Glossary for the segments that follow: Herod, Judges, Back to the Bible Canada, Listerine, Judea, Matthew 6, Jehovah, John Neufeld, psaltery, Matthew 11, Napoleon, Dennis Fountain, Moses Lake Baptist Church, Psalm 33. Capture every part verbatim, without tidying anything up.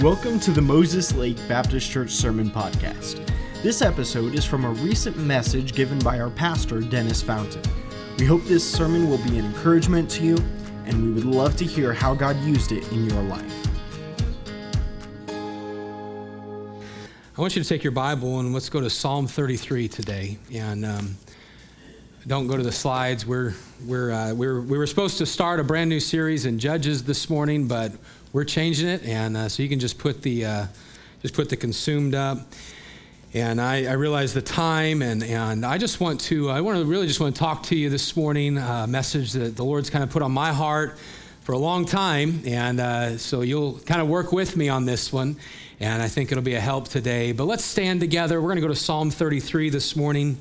Welcome to the Moses Lake Baptist Church Sermon Podcast. This episode is from a recent message given by our pastor, Dennis Fountain. We hope this sermon will be an encouragement to you, and we would love to hear how God used it in your life. I want you to take your Bible and let's go to Psalm thirty-three today. And um, don't go to the slides. We're we're uh, we were we were supposed to start a brand new series in Judges this morning, but we're changing it, and uh, so you can just put the uh, just put the consumed up. And I, I realize the time, and, and I just want to I want to really just want to talk to you this morning. A message that the Lord's kind of put on my heart for a long time, and uh, so you'll kind of work with me on this one, and I think it'll be a help today. But let's stand together. We're going to go to Psalm thirty-three this morning.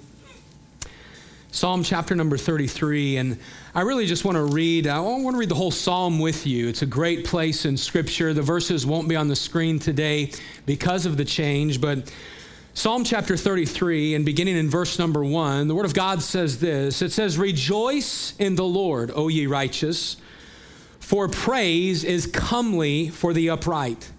Psalm chapter number thirty-three, and I really just want to read, I want to read the whole psalm with you. It's a great place in Scripture. The verses won't be on the screen today because of the change, but Psalm chapter thirty-three, and beginning in verse number one, the Word of God says this. It says, "Rejoice in the Lord, O ye righteous, for praise is comely for the upright.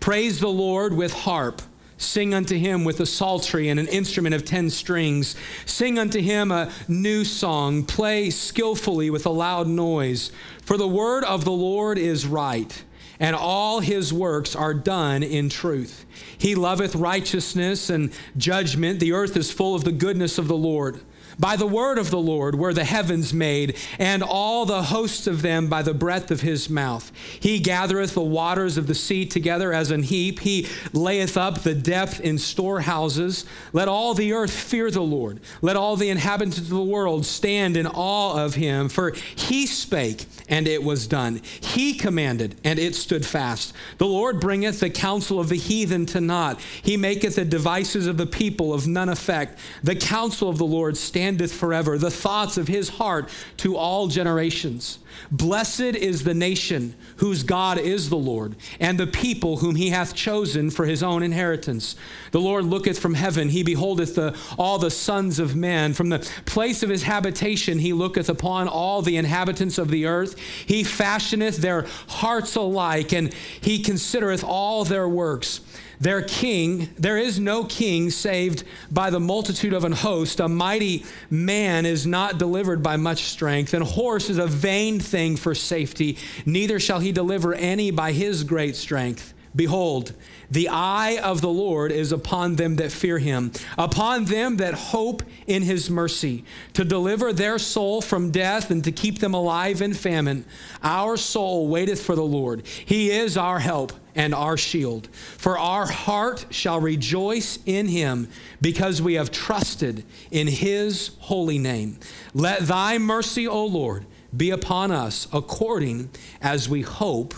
Praise the Lord with harp. Sing unto him with a psaltery and an instrument of ten strings. Sing unto him a new song. Play skillfully with a loud noise. For the word of the Lord is right, and all his works are done in truth. He loveth righteousness and judgment. The earth is full of the goodness of the Lord. By the word of the Lord were the heavens made, and all the hosts of them by the breath of his mouth. He gathereth the waters of the sea together as an heap. He layeth up the depth in storehouses. Let all the earth fear the Lord. Let all the inhabitants of the world stand in awe of him. For he spake, and it was done. He commanded, and it stood fast. The Lord bringeth the counsel of the heathen to naught. He maketh the devices of the people of none effect. The counsel of the Lord standeth standeth forever, the thoughts of his heart to all generations. Blessed is the nation whose God is the Lord, and the people whom he hath chosen for his own inheritance. The Lord looketh from heaven, he beholdeth the, all the sons of men. From the place of his habitation he looketh upon all the inhabitants of the earth. He fashioneth their hearts alike, and he considereth all their works. Their king, there is no king saved by the multitude of an host. A mighty man is not delivered by much strength, and horse is a vain thing for safety. Neither shall he deliver any by his great strength. Behold, the eye of the Lord is upon them that fear him, upon them that hope in his mercy, to deliver their soul from death and to keep them alive in famine. Our soul waiteth for the Lord. He is our help and our shield. For our heart shall rejoice in him, because we have trusted in his holy name. Let thy mercy, O Lord, be upon us according as we hope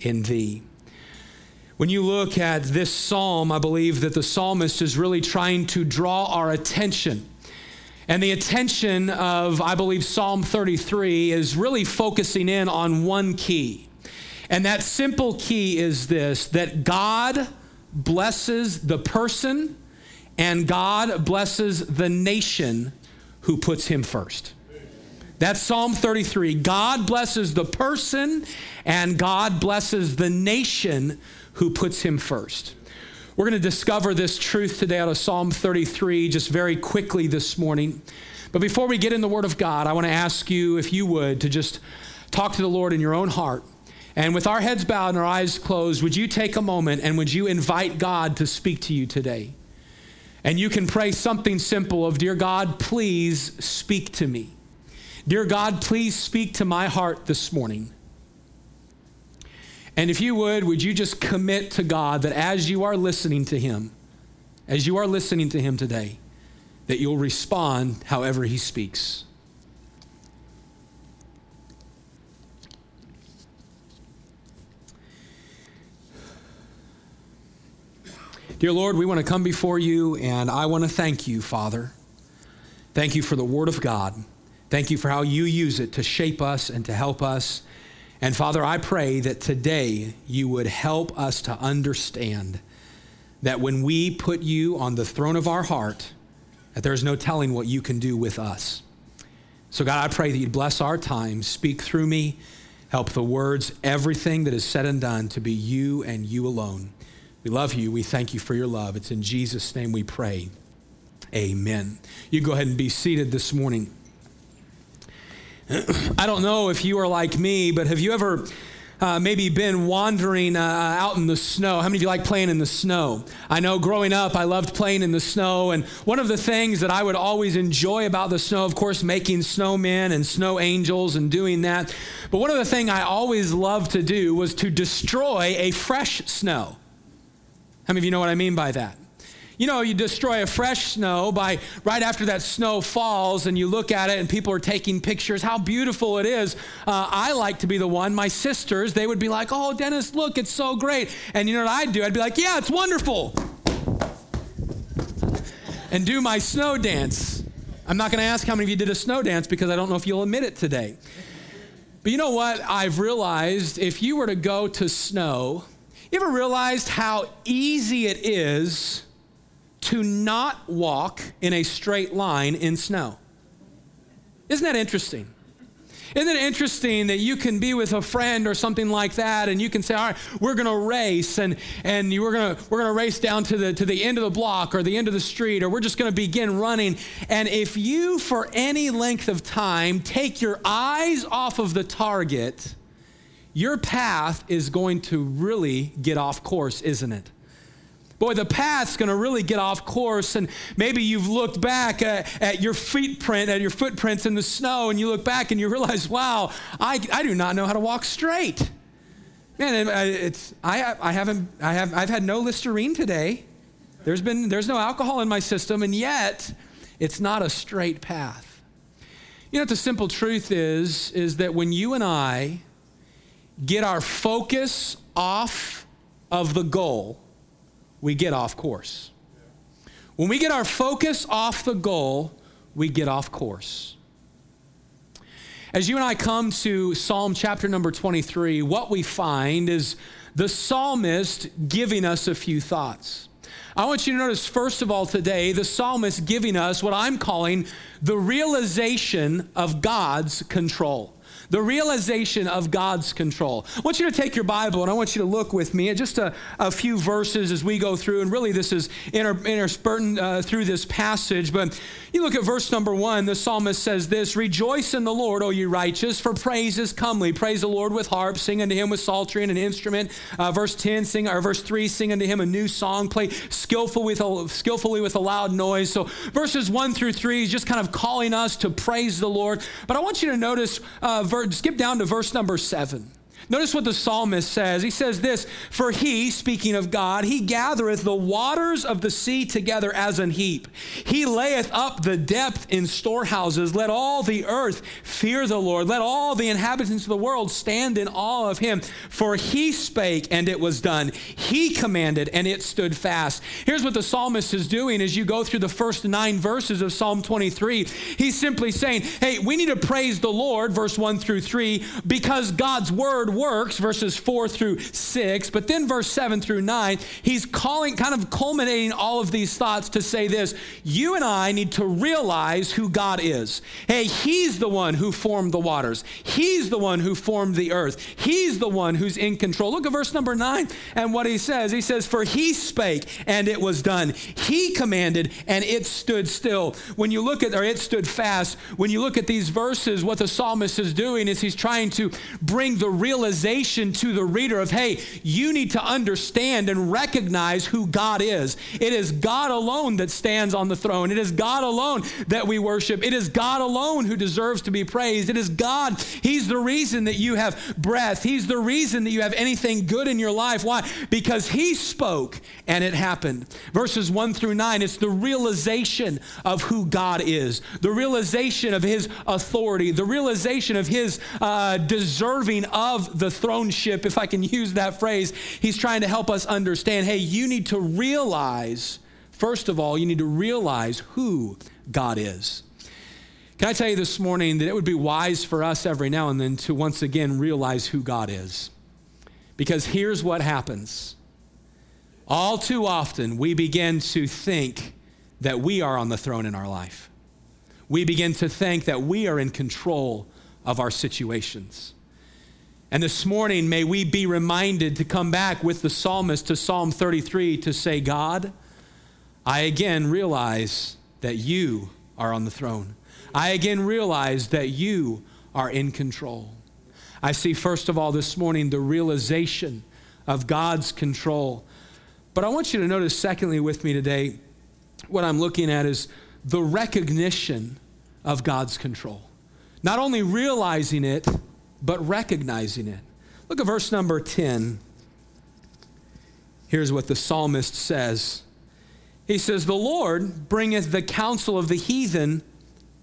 in thee." When you look at this psalm, I believe that the psalmist is really trying to draw our attention. And the attention of, I believe, Psalm thirty-three is really focusing in on one key. And that simple key is this, that God blesses the person and God blesses the nation who puts him first. That's Psalm thirty-three. God blesses the person and God blesses the nation who puts him first. We're going to discover this truth today out of Psalm thirty-three just very quickly this morning. But before we get in the Word of God, I want to ask you, if you would, to just talk to the Lord in your own heart. And with our heads bowed and our eyes closed, would you take a moment and would you invite God to speak to you today? And you can pray something simple of, "Dear God, please speak to me. Dear God, please speak to my heart this morning." And if you would, would you just commit to God that as you are listening to him, as you are listening to him today, that you'll respond however he speaks. Dear Lord, we want to come before you, and I want to thank you, Father. Thank you for the Word of God. Thank you for how you use it to shape us and to help us. And Father, I pray that today you would help us to understand that when we put you on the throne of our heart, that there's no telling what you can do with us. So God, I pray that you'd bless our time, speak through me, Help the words, everything that is said and done, to be you and you alone. We love you. We thank you for your love. It's in Jesus' name we pray. Amen. You go ahead and be seated this morning. I don't know if you are like me, but have you ever uh, maybe been wandering uh, out in the snow? How many of you like playing in the snow? I know growing up, I loved playing in the snow. And one of the things that I would always enjoy about the snow, of course, making snowmen and snow angels and doing that. But one of the things I always loved to do was to destroy a fresh snow. How many of you know what I mean by that? You know, you destroy a fresh snow by right after that snow falls and you look at it and people are taking pictures, how beautiful it is. Uh, I like to be the one, my sisters, they would be like, oh, Dennis, look, it's so great. And you know what I'd do? I'd be like, yeah, it's wonderful. And do my snow dance. I'm not going to ask how many of you did a snow dance because I don't know if you'll admit it today. But you know what? I've realized if you were to go to snow, you ever realized how easy it is to not walk in a straight line in snow? Isn't that interesting? Isn't it interesting that you can be with a friend or something like that and you can say, all right, we're gonna race and and you, we're gonna we're gonna race down to the to the end of the block or the end of the street, or we're just gonna begin running. And if you for any length of time take your eyes off of the target, your path is going to really get off course, isn't it? Boy, the path's going to really get off course, and maybe you've looked back at, at your feet print, at your footprints in the snow, and you look back and you realize, wow, I, I do not know how to walk straight. Man, it's I I haven't I have I've had no Listerine today. There's been there's no alcohol in my system, and yet it's not a straight path. You know what the simple truth is is that when you and I get our focus off of the goal, we get off course. When we get our focus off the goal, we get off course. As you and I come to Psalm chapter number twenty-three, what we find is the psalmist giving us a few thoughts. I want you to notice, first of all today, the psalmist giving us what I'm calling the realization of God's control. The realization of God's control. I want you to take your Bible and I want you to look with me at just a, a few verses as we go through. And really this is inter, interspersed uh, through this passage. But you look at verse number one, the psalmist says this, rejoice in the Lord, O you righteous, for praise is comely. Praise the Lord with harp, sing unto him with psaltery and an instrument. Uh, verse ten, sing, or verse three, sing unto him a new song. Play skillful with a, skillfully with a loud noise. So verses one through three is just kind of calling us to praise the Lord. But I want you to notice uh, verse skip down to verse number seven. Notice what the psalmist says. He says this, for he, speaking of God, he gathereth the waters of the sea together as an heap. He layeth up the depth in storehouses. Let all the earth fear the Lord. Let all the inhabitants of the world stand in awe of him. For he spake and it was done. He commanded and it stood fast. Here's what the psalmist is doing as you go through the first nine verses of Psalm twenty-three. He's simply saying, hey, we need to praise the Lord, verse one through three, because God's word works, verses four through six, but then verse seven through nine, he's calling, kind of culminating all of these thoughts to say this, you and I need to realize who God is. Hey, he's the one who formed the waters. He's the one who formed the earth. He's the one who's in control. Look at verse number nine and what he says. He says, for he spake and it was done. He commanded and it stood still. When you look at, or it stood fast, when you look at these verses, what the psalmist is doing is he's trying to bring the real to the reader of, hey, you need to understand and recognize who God is. It is God alone that stands on the throne. It is God alone that we worship. It is God alone who deserves to be praised. It is God. He's the reason that you have breath. He's the reason that you have anything good in your life. Why? Because he spoke and it happened. Verses one through nine, it's the realization of who God is, the realization of his authority, the realization of his uh, deserving of the throneship, if I can use that phrase. He's trying to help us understand, hey, you need to realize, first of all, you need to realize who God is. Can I tell you this morning that it would be wise for us every now and then to once again realize who God is? Because here's what happens. All too often, we begin to think that we are on the throne in our life. We begin to think that we are in control of our situations. And this morning, may we be reminded to come back with the psalmist to Psalm thirty-three to say, God, I again realize that you are on the throne. I again realize that you are in control. I see, first of all, this morning, the realization of God's control. But I want you to notice, secondly, with me today, what I'm looking at is the recognition of God's control. Not only realizing it, but recognizing it. Look at verse number ten. Here's what the psalmist says. He says, the Lord bringeth the counsel of the heathen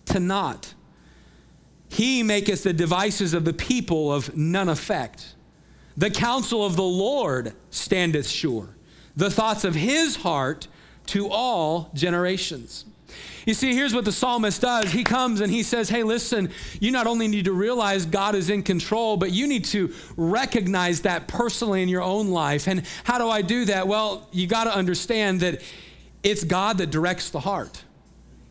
to naught. He maketh the devices of the people of none effect. The counsel of the Lord standeth sure, the thoughts of his heart to all generations. You see, here's what the psalmist does. He comes and he says, hey, listen, you not only need to realize God is in control, but you need to recognize that personally in your own life. And how do I do that? Well, you got to understand that it's God that directs the heart.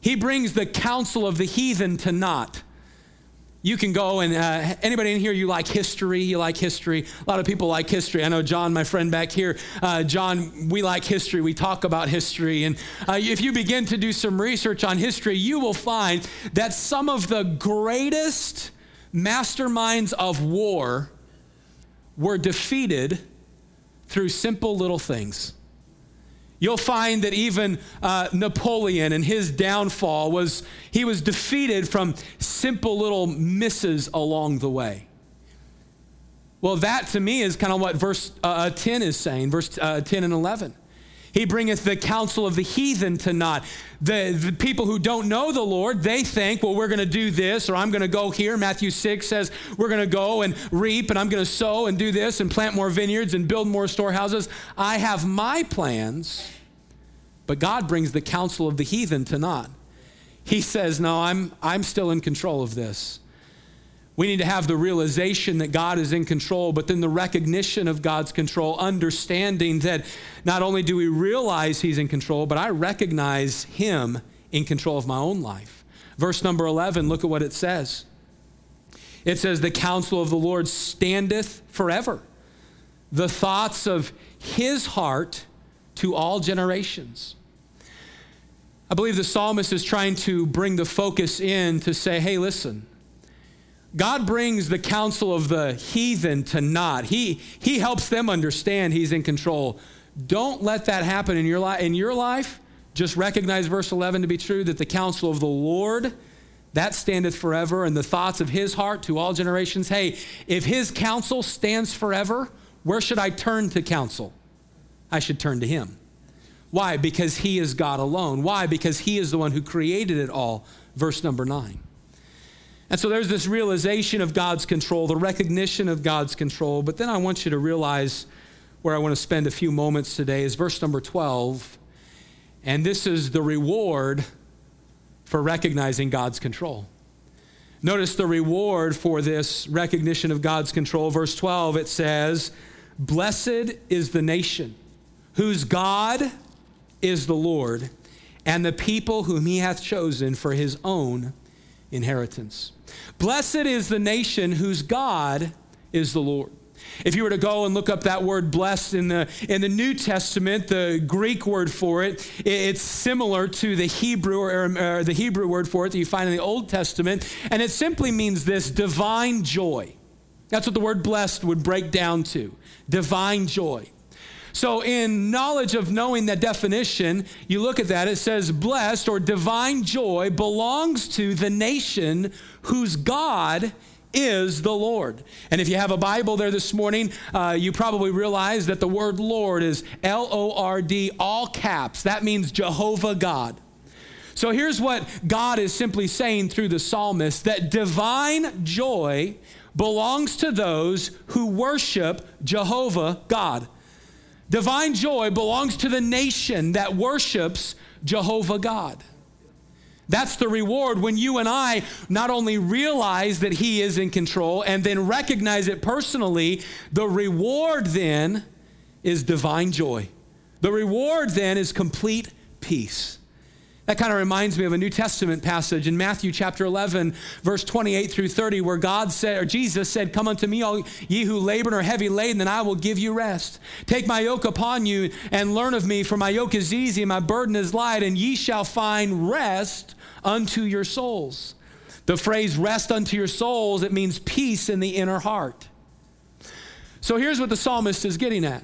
He brings the counsel of the heathen to naught. You can go and uh, anybody in here, you like history, you like history. A lot of people like history. I know John, my friend back here, uh, John, we like history. We talk about history. And uh, if you begin to do some research on history, you will find that some of the greatest masterminds of war were defeated through simple little things. You'll find that even uh, Napoleon and his downfall was, he was defeated from simple little misses along the way. Well, that to me is kind of what verse uh, ten is saying, verse uh, ten and eleven. He bringeth the counsel of the heathen to naught. The, the people who don't know the Lord, they think, well, we're going to do this, or I'm going to go here. Matthew six says, we're going to go and reap, and I'm going to sow and do this and plant more vineyards and build more storehouses. I have my plans, but God brings the counsel of the heathen to naught. He says, no, I'm, I'm still in control of this. We need to have the realization that God is in control, but then the recognition of God's control, understanding that not only do we realize he's in control, but I recognize him in control of my own life. Verse number eleven, look at what it says. It says, the counsel of the Lord standeth forever, the thoughts of his heart to all generations. I believe the psalmist is trying to bring the focus in to say, hey, listen, God brings the counsel of the heathen to naught. He, he helps them understand he's in control. Don't let that happen in your, li- in your life. Just recognize verse eleven to be true, that the counsel of the Lord, that standeth forever, and the thoughts of his heart to all generations. Hey, if his counsel stands forever, where should I turn to counsel? I should turn to him. Why? Because he is God alone. Why? Because he is the one who created it all. Verse number nine. And so there's this realization of God's control, the recognition of God's control. But then I want you to realize where I want to spend a few moments today is verse number twelve. And this is the reward for recognizing God's control. Notice the reward for this recognition of God's control. Verse twelve, it says, blessed is the nation whose God is the Lord, and the people whom he hath chosen for his own inheritance. Blessed is the nation whose God is the Lord. If you were to go and look up that word blessed in the in the New Testament, the Greek word for it, it's similar to the Hebrew or, or the Hebrew word for it that you find in the Old Testament, and it simply means this divine joy. That's what the word blessed would break down to, divine joy. So in knowledge of knowing that definition, you look at that, it says blessed or divine joy belongs to the nation whose God is the Lord. And if you have a Bible there this morning, uh, you probably realize that the word Lord is L O R D, all caps. That means Jehovah God. So here's what God is simply saying through the psalmist, that divine joy belongs to those who worship Jehovah God. Divine joy belongs to the nation that worships Jehovah God. That's the reward when you and I not only realize that he is in control and then recognize it personally, the reward then is divine joy. The reward then is complete peace. That kind of reminds me of a New Testament passage in Matthew chapter eleven, verse twenty-eight through thirty, where God said, or Jesus said, "Come unto me, all ye who labor and are heavy laden, and I will give you rest. Take my yoke upon you and learn of me, for my yoke is easy and my burden is light, and ye shall find rest unto your souls." The phrase "rest unto your souls," it means peace in the inner heart. So here's what the psalmist is getting at.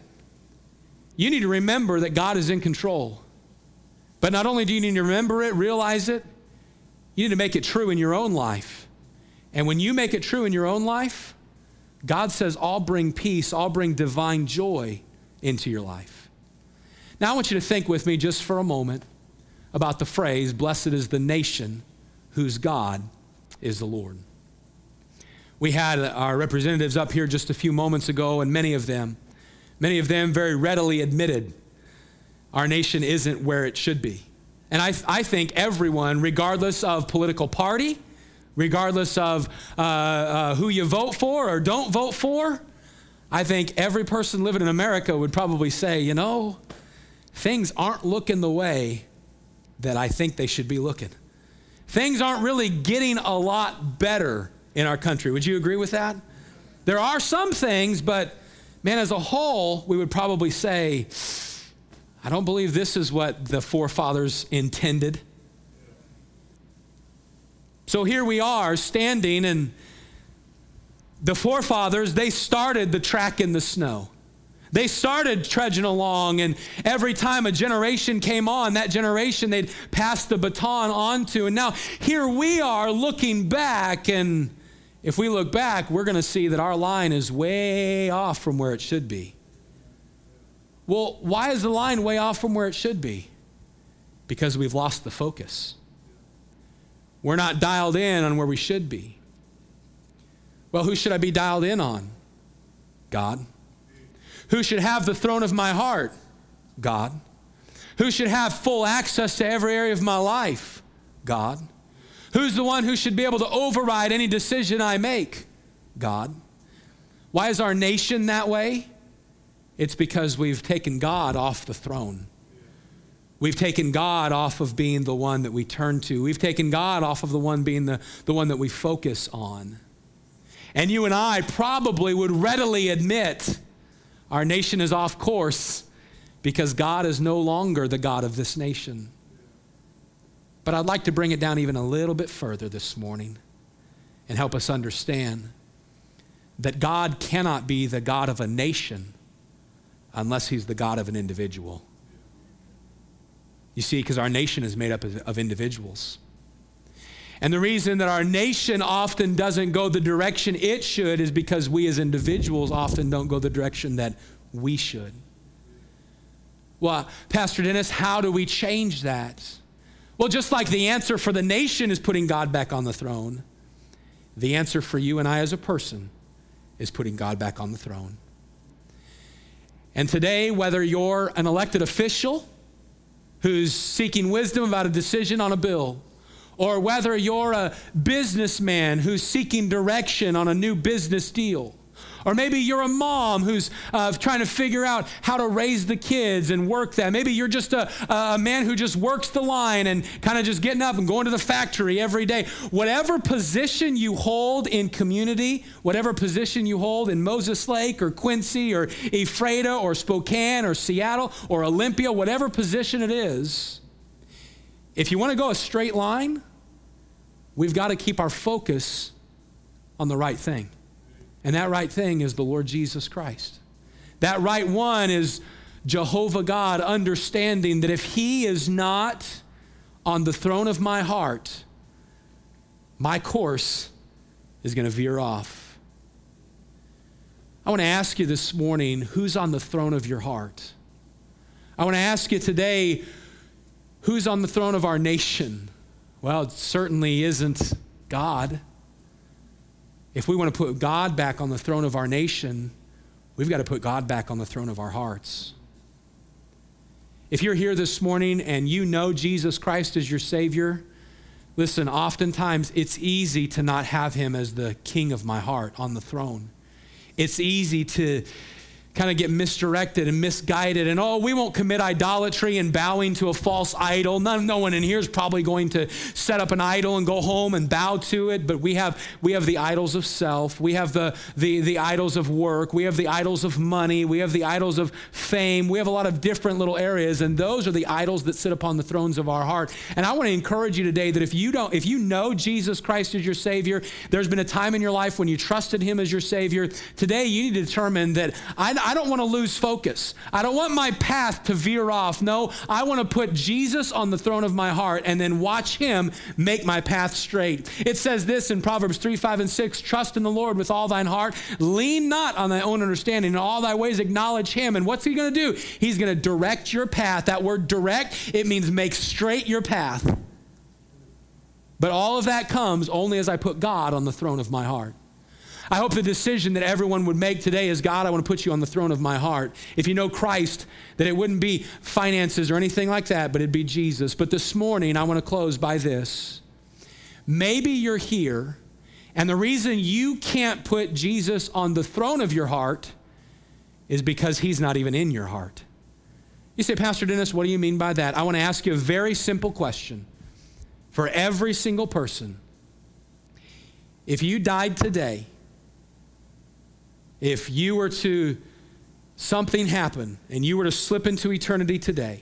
You need to remember that God is in control. But not only do you need to remember it, realize it, you need to make it true in your own life. And when you make it true in your own life, God says, "I'll bring peace, I'll bring divine joy into your life." Now I want you to think with me just for a moment about the phrase, "Blessed is the nation whose God is the Lord." We had our representatives up here just a few moments ago, and many of them Many of them very readily admitted our nation isn't where it should be. And I, I think everyone, regardless of political party, regardless of uh, uh, who you vote for or don't vote for, I think every person living in America would probably say, you know, things aren't looking the way that I think they should be looking. Things aren't really getting a lot better in our country. Would you agree with that? There are some things, but man, as a whole, we would probably say, I don't believe this is what the forefathers intended. So here we are standing, and the forefathers, they started the track in the snow. They started trudging along, and every time a generation came on, that generation they'd pass the baton on to. And now here we are looking back, and if we look back, we're going to see that our line is way off from where it should be. Well, why is the line way off from where it should be? Because we've lost the focus. We're not dialed in on where we should be. Well, who should I be dialed in on? God. Who should have the throne of my heart? God. Who should have full access to every area of my life? God. Who's the one who should be able to override any decision I make? God. Why is our nation that way? It's because we've taken God off the throne. We've taken God off of being the one that we turn to. We've taken God off of the one being the, the one that we focus on. And you and I probably would readily admit our nation is off course because God is no longer the God of this nation. But I'd like to bring it down even a little bit further this morning and help us understand that God cannot be the God of a nation unless he's the God of an individual. You see, because our nation is made up of individuals. And the reason that our nation often doesn't go the direction it should is because we as individuals often don't go the direction that we should. Well, Pastor Dennis, how do we change that? Well, just like the answer for the nation is putting God back on the throne, the answer for you and I as a person is putting God back on the throne. And today, whether you're an elected official who's seeking wisdom about a decision on a bill, or whether you're a businessman who's seeking direction on a new business deal, or maybe you're a mom who's uh, trying to figure out how to raise the kids and work that. Maybe you're just a, a man who just works the line and kind of just getting up and going to the factory every day. Whatever position you hold in community, whatever position you hold in Moses Lake or Quincy or Ephrata or Spokane or Seattle or Olympia, whatever position it is, if you want to go a straight line, we've got to keep our focus on the right thing. And that right thing is the Lord Jesus Christ. That right one is Jehovah God, understanding that if he is not on the throne of my heart, my course is going to veer off. I want to ask you this morning, who's on the throne of your heart? I want to ask you today, who's on the throne of our nation? Well, it certainly isn't God. If we want to put God back on the throne of our nation, we've got to put God back on the throne of our hearts. If you're here this morning and you know Jesus Christ as your Savior, listen, oftentimes it's easy to not have him as the king of my heart on the throne. It's easy to kind of get misdirected and misguided and, oh, we won't commit idolatry and bowing to a false idol. No, no one in here is probably going to set up an idol and go home and bow to it, but we have we have the idols of self. We have the, the, the idols of work. We have the idols of money. We have the idols of fame. We have a lot of different little areas, and those are the idols that sit upon the thrones of our heart. And I want to encourage you today that if you don't, if you know Jesus Christ as your Savior, there's been a time in your life when you trusted him as your Savior. Today, you need to determine that I I don't want to lose focus. I don't want my path to veer off. No, I want to put Jesus on the throne of my heart and then watch him make my path straight. It says this in Proverbs three, five, and six, trust in the Lord with all thine heart. Lean not on thy own understanding. In all thy ways acknowledge him. And what's he going to do? He's going to direct your path. That word direct, it means make straight your path. But all of that comes only as I put God on the throne of my heart. I hope the decision that everyone would make today is, God, I want to put you on the throne of my heart. If you know Christ, that it wouldn't be finances or anything like that, but it'd be Jesus. But this morning, I want to close by this. Maybe you're here, and the reason you can't put Jesus on the throne of your heart is because he's not even in your heart. You say, Pastor Dennis, what do you mean by that? I want to ask you a very simple question for every single person. If you died today, if you were to, something happen and you were to slip into eternity today,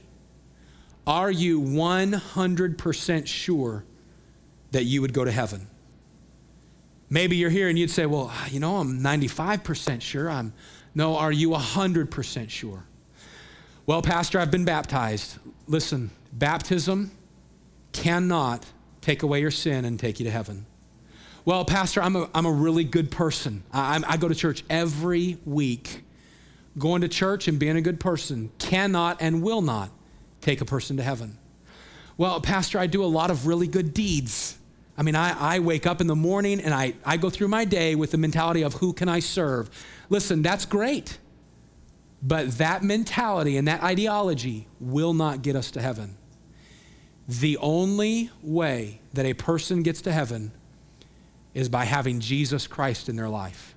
are you one hundred percent sure that you would go to heaven? Maybe you're here and you'd say, well, you know, I'm ninety-five percent sure. I'm no, are you one hundred percent sure? Well, Pastor, I've been baptized. Listen, baptism cannot take away your sin and take you to heaven. Well, Pastor, I'm a, I'm a really good person. I, I go to church every week. Going to church and being a good person cannot and will not take a person to heaven. Well, Pastor, I do a lot of really good deeds. I mean, I, I wake up in the morning and I, I go through my day with the mentality of who can I serve? Listen, that's great. But that mentality and that ideology will not get us to heaven. The only way that a person gets to heaven is by having Jesus Christ in their life.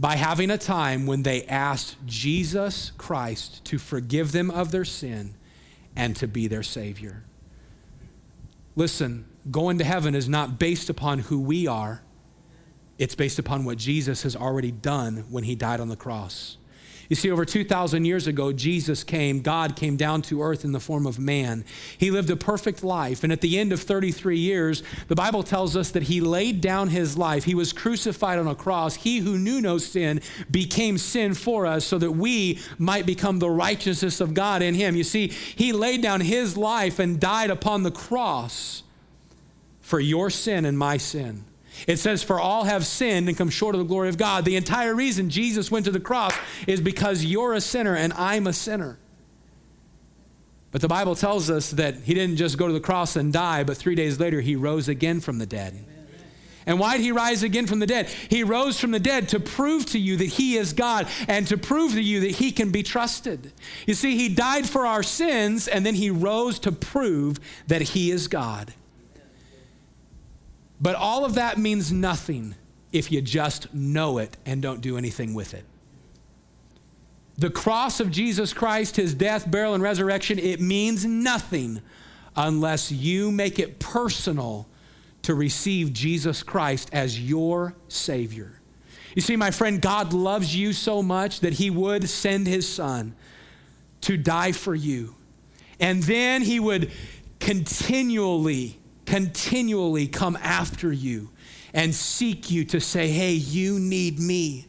By having a time when they asked Jesus Christ to forgive them of their sin and to be their Savior. Listen, going to heaven is not based upon who we are. It's based upon what Jesus has already done when he died on the cross. You see, over two thousand years ago, Jesus came, God came down to earth in the form of man. He lived a perfect life. And at the end of thirty-three years, the Bible tells us that he laid down his life. He was crucified on a cross. He who knew no sin became sin for us so that we might become the righteousness of God in him. You see, he laid down his life and died upon the cross for your sin and my sin. It says, for all have sinned and come short of the glory of God. The entire reason Jesus went to the cross is because you're a sinner and I'm a sinner. But the Bible tells us that he didn't just go to the cross and die, but three days later, he rose again from the dead. Amen. And why did he rise again from the dead? He rose from the dead to prove to you that he is God and to prove to you that he can be trusted. You see, he died for our sins and then he rose to prove that he is God. But all of that means nothing if you just know it and don't do anything with it. The cross of Jesus Christ, his death, burial, and resurrection, it means nothing unless you make it personal to receive Jesus Christ as your Savior. You see, my friend, God loves you so much that he would send his son to die for you. And then he would continually continually come after you and seek you to say, hey, you need me.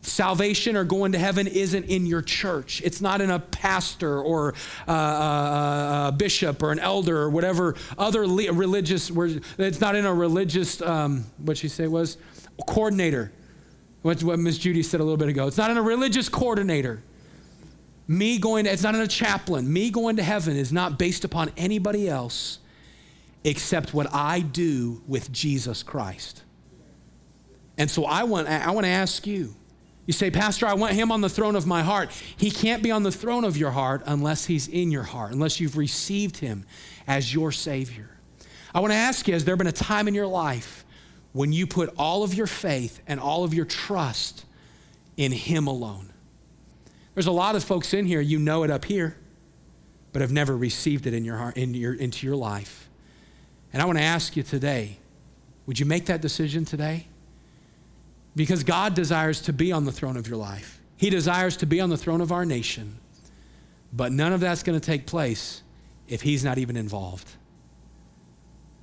Salvation or going to heaven isn't in your church. It's not in a pastor or a, a, a bishop or an elder or whatever other le- religious, it's not in a religious, um, what'd she say it was? Coordinator. What, what Miss Judy said a little bit ago. It's not in a religious coordinator. Me going, to, it's not in a chaplain. Me going to heaven is not based upon anybody else except what I do with Jesus Christ. And so I want, I want to ask you, you say, Pastor, I want him on the throne of my heart. He can't be on the throne of your heart unless he's in your heart, unless you've received him as your Savior. I want to ask you, has there been a time in your life when you put all of your faith and all of your trust in him alone? There's a lot of folks in here, you know it up here, but have never received it in your heart, in your, into your life. And I want to ask you today, would you make that decision today? Because God desires to be on the throne of your life. He desires to be on the throne of our nation, but none of that's going to take place if he's not even involved.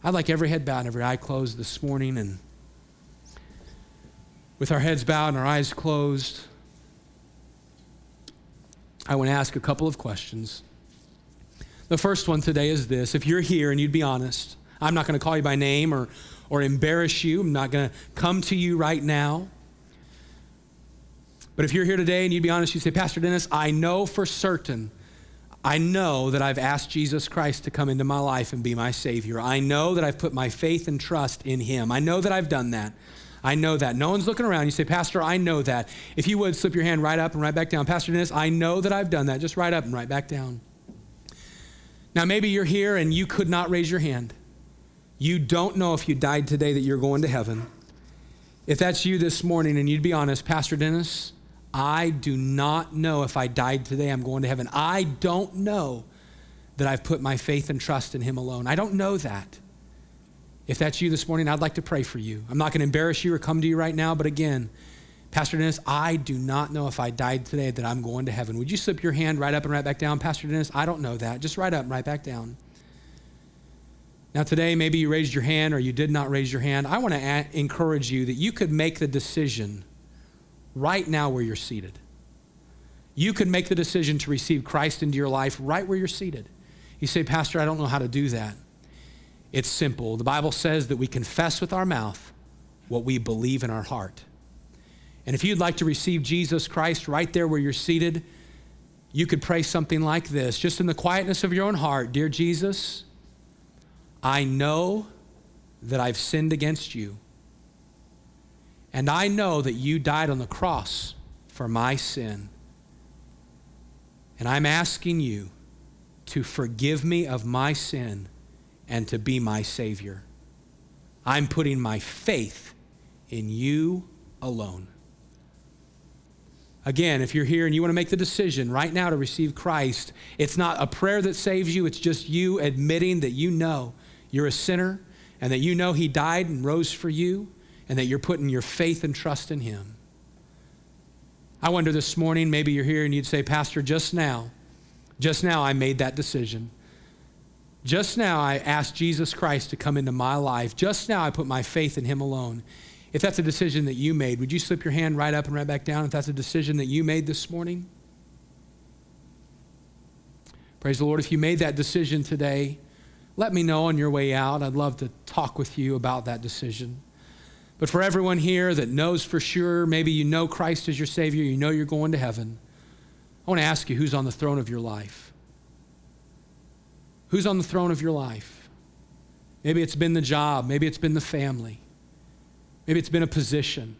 I'd like every head bowed and every eye closed this morning, and with our heads bowed and our eyes closed, I want to ask a couple of questions. The first one today is this. If you're here and you'd be honest, I'm not going to call you by name or, or embarrass you. I'm not going to come to you right now. But if you're here today and you'd be honest, you say, Pastor Dennis, I know for certain, I know that I've asked Jesus Christ to come into my life and be my Savior. I know that I've put my faith and trust in him. I know that I've done that. I know that. No one's looking around. You say, Pastor, I know that. If you would, slip your hand right up and right back down. Pastor Dennis, I know that I've done that. Just right up and right back down. Now, maybe you're here and you could not raise your hand. You don't know if you died today that you're going to heaven. If that's you this morning and you'd be honest, Pastor Dennis, I do not know if I died today I'm going to heaven. I don't know that I've put my faith and trust in him alone. I don't know that. If that's you this morning, I'd like to pray for you. I'm not going to embarrass you or come to you right now, but again, Pastor Dennis, I do not know if I died today that I'm going to heaven. Would you slip your hand right up and right back down? Pastor Dennis, I don't know that. Just right up and right back down. Now today, maybe you raised your hand or you did not raise your hand. I want to a- encourage you that you could make the decision right now where you're seated. You could make the decision to receive Christ into your life right where you're seated. You say, Pastor, I don't know how to do that. It's simple. The Bible says that we confess with our mouth what we believe in our heart. And if you'd like to receive Jesus Christ right there where you're seated, you could pray something like this, just in the quietness of your own heart. Dear Jesus, I know that I've sinned against you. And I know that you died on the cross for my sin. And I'm asking you to forgive me of my sin and to be my Savior. I'm putting my faith in you alone. Again, if you're here and you want to make the decision right now to receive Christ, it's not a prayer that saves you, it's just you admitting that you know you're a sinner and that you know he died and rose for you and that you're putting your faith and trust in him. I wonder this morning, maybe you're here and you'd say, Pastor, just now, just now I made that decision. Just now I asked Jesus Christ to come into my life. Just now I put my faith in him alone. If that's a decision that you made, would you slip your hand right up and right back down if that's a decision that you made this morning? Praise the Lord. If you made that decision today, let me know on your way out. I'd love to talk with you about that decision. But for everyone here that knows for sure, maybe you know Christ as your Savior, you know you're going to heaven, I want to ask you, who's on the throne of your life? Who's on the throne of your life? Maybe it's been the job. Maybe it's been the family. Maybe it's been a position.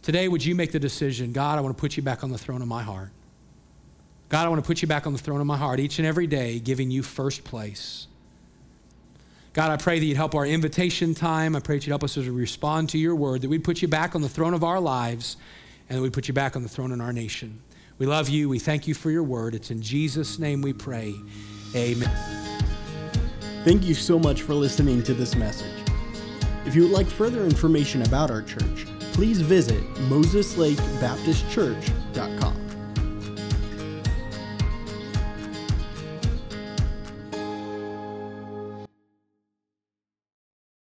Today, would you make the decision, God, I want to put you back on the throne of my heart. God, I want to put you back on the throne of my heart each and every day, giving you first place. God, I pray that you'd help our invitation time. I pray that you'd help us as we respond to your word, that we'd put you back on the throne of our lives and that we'd put you back on the throne in our nation. We love you. We thank you for your word. It's in Jesus' name we pray. Amen. Thank you so much for listening to this message. If you would like further information about our church, please visit Moses Lake Baptist Church dot com.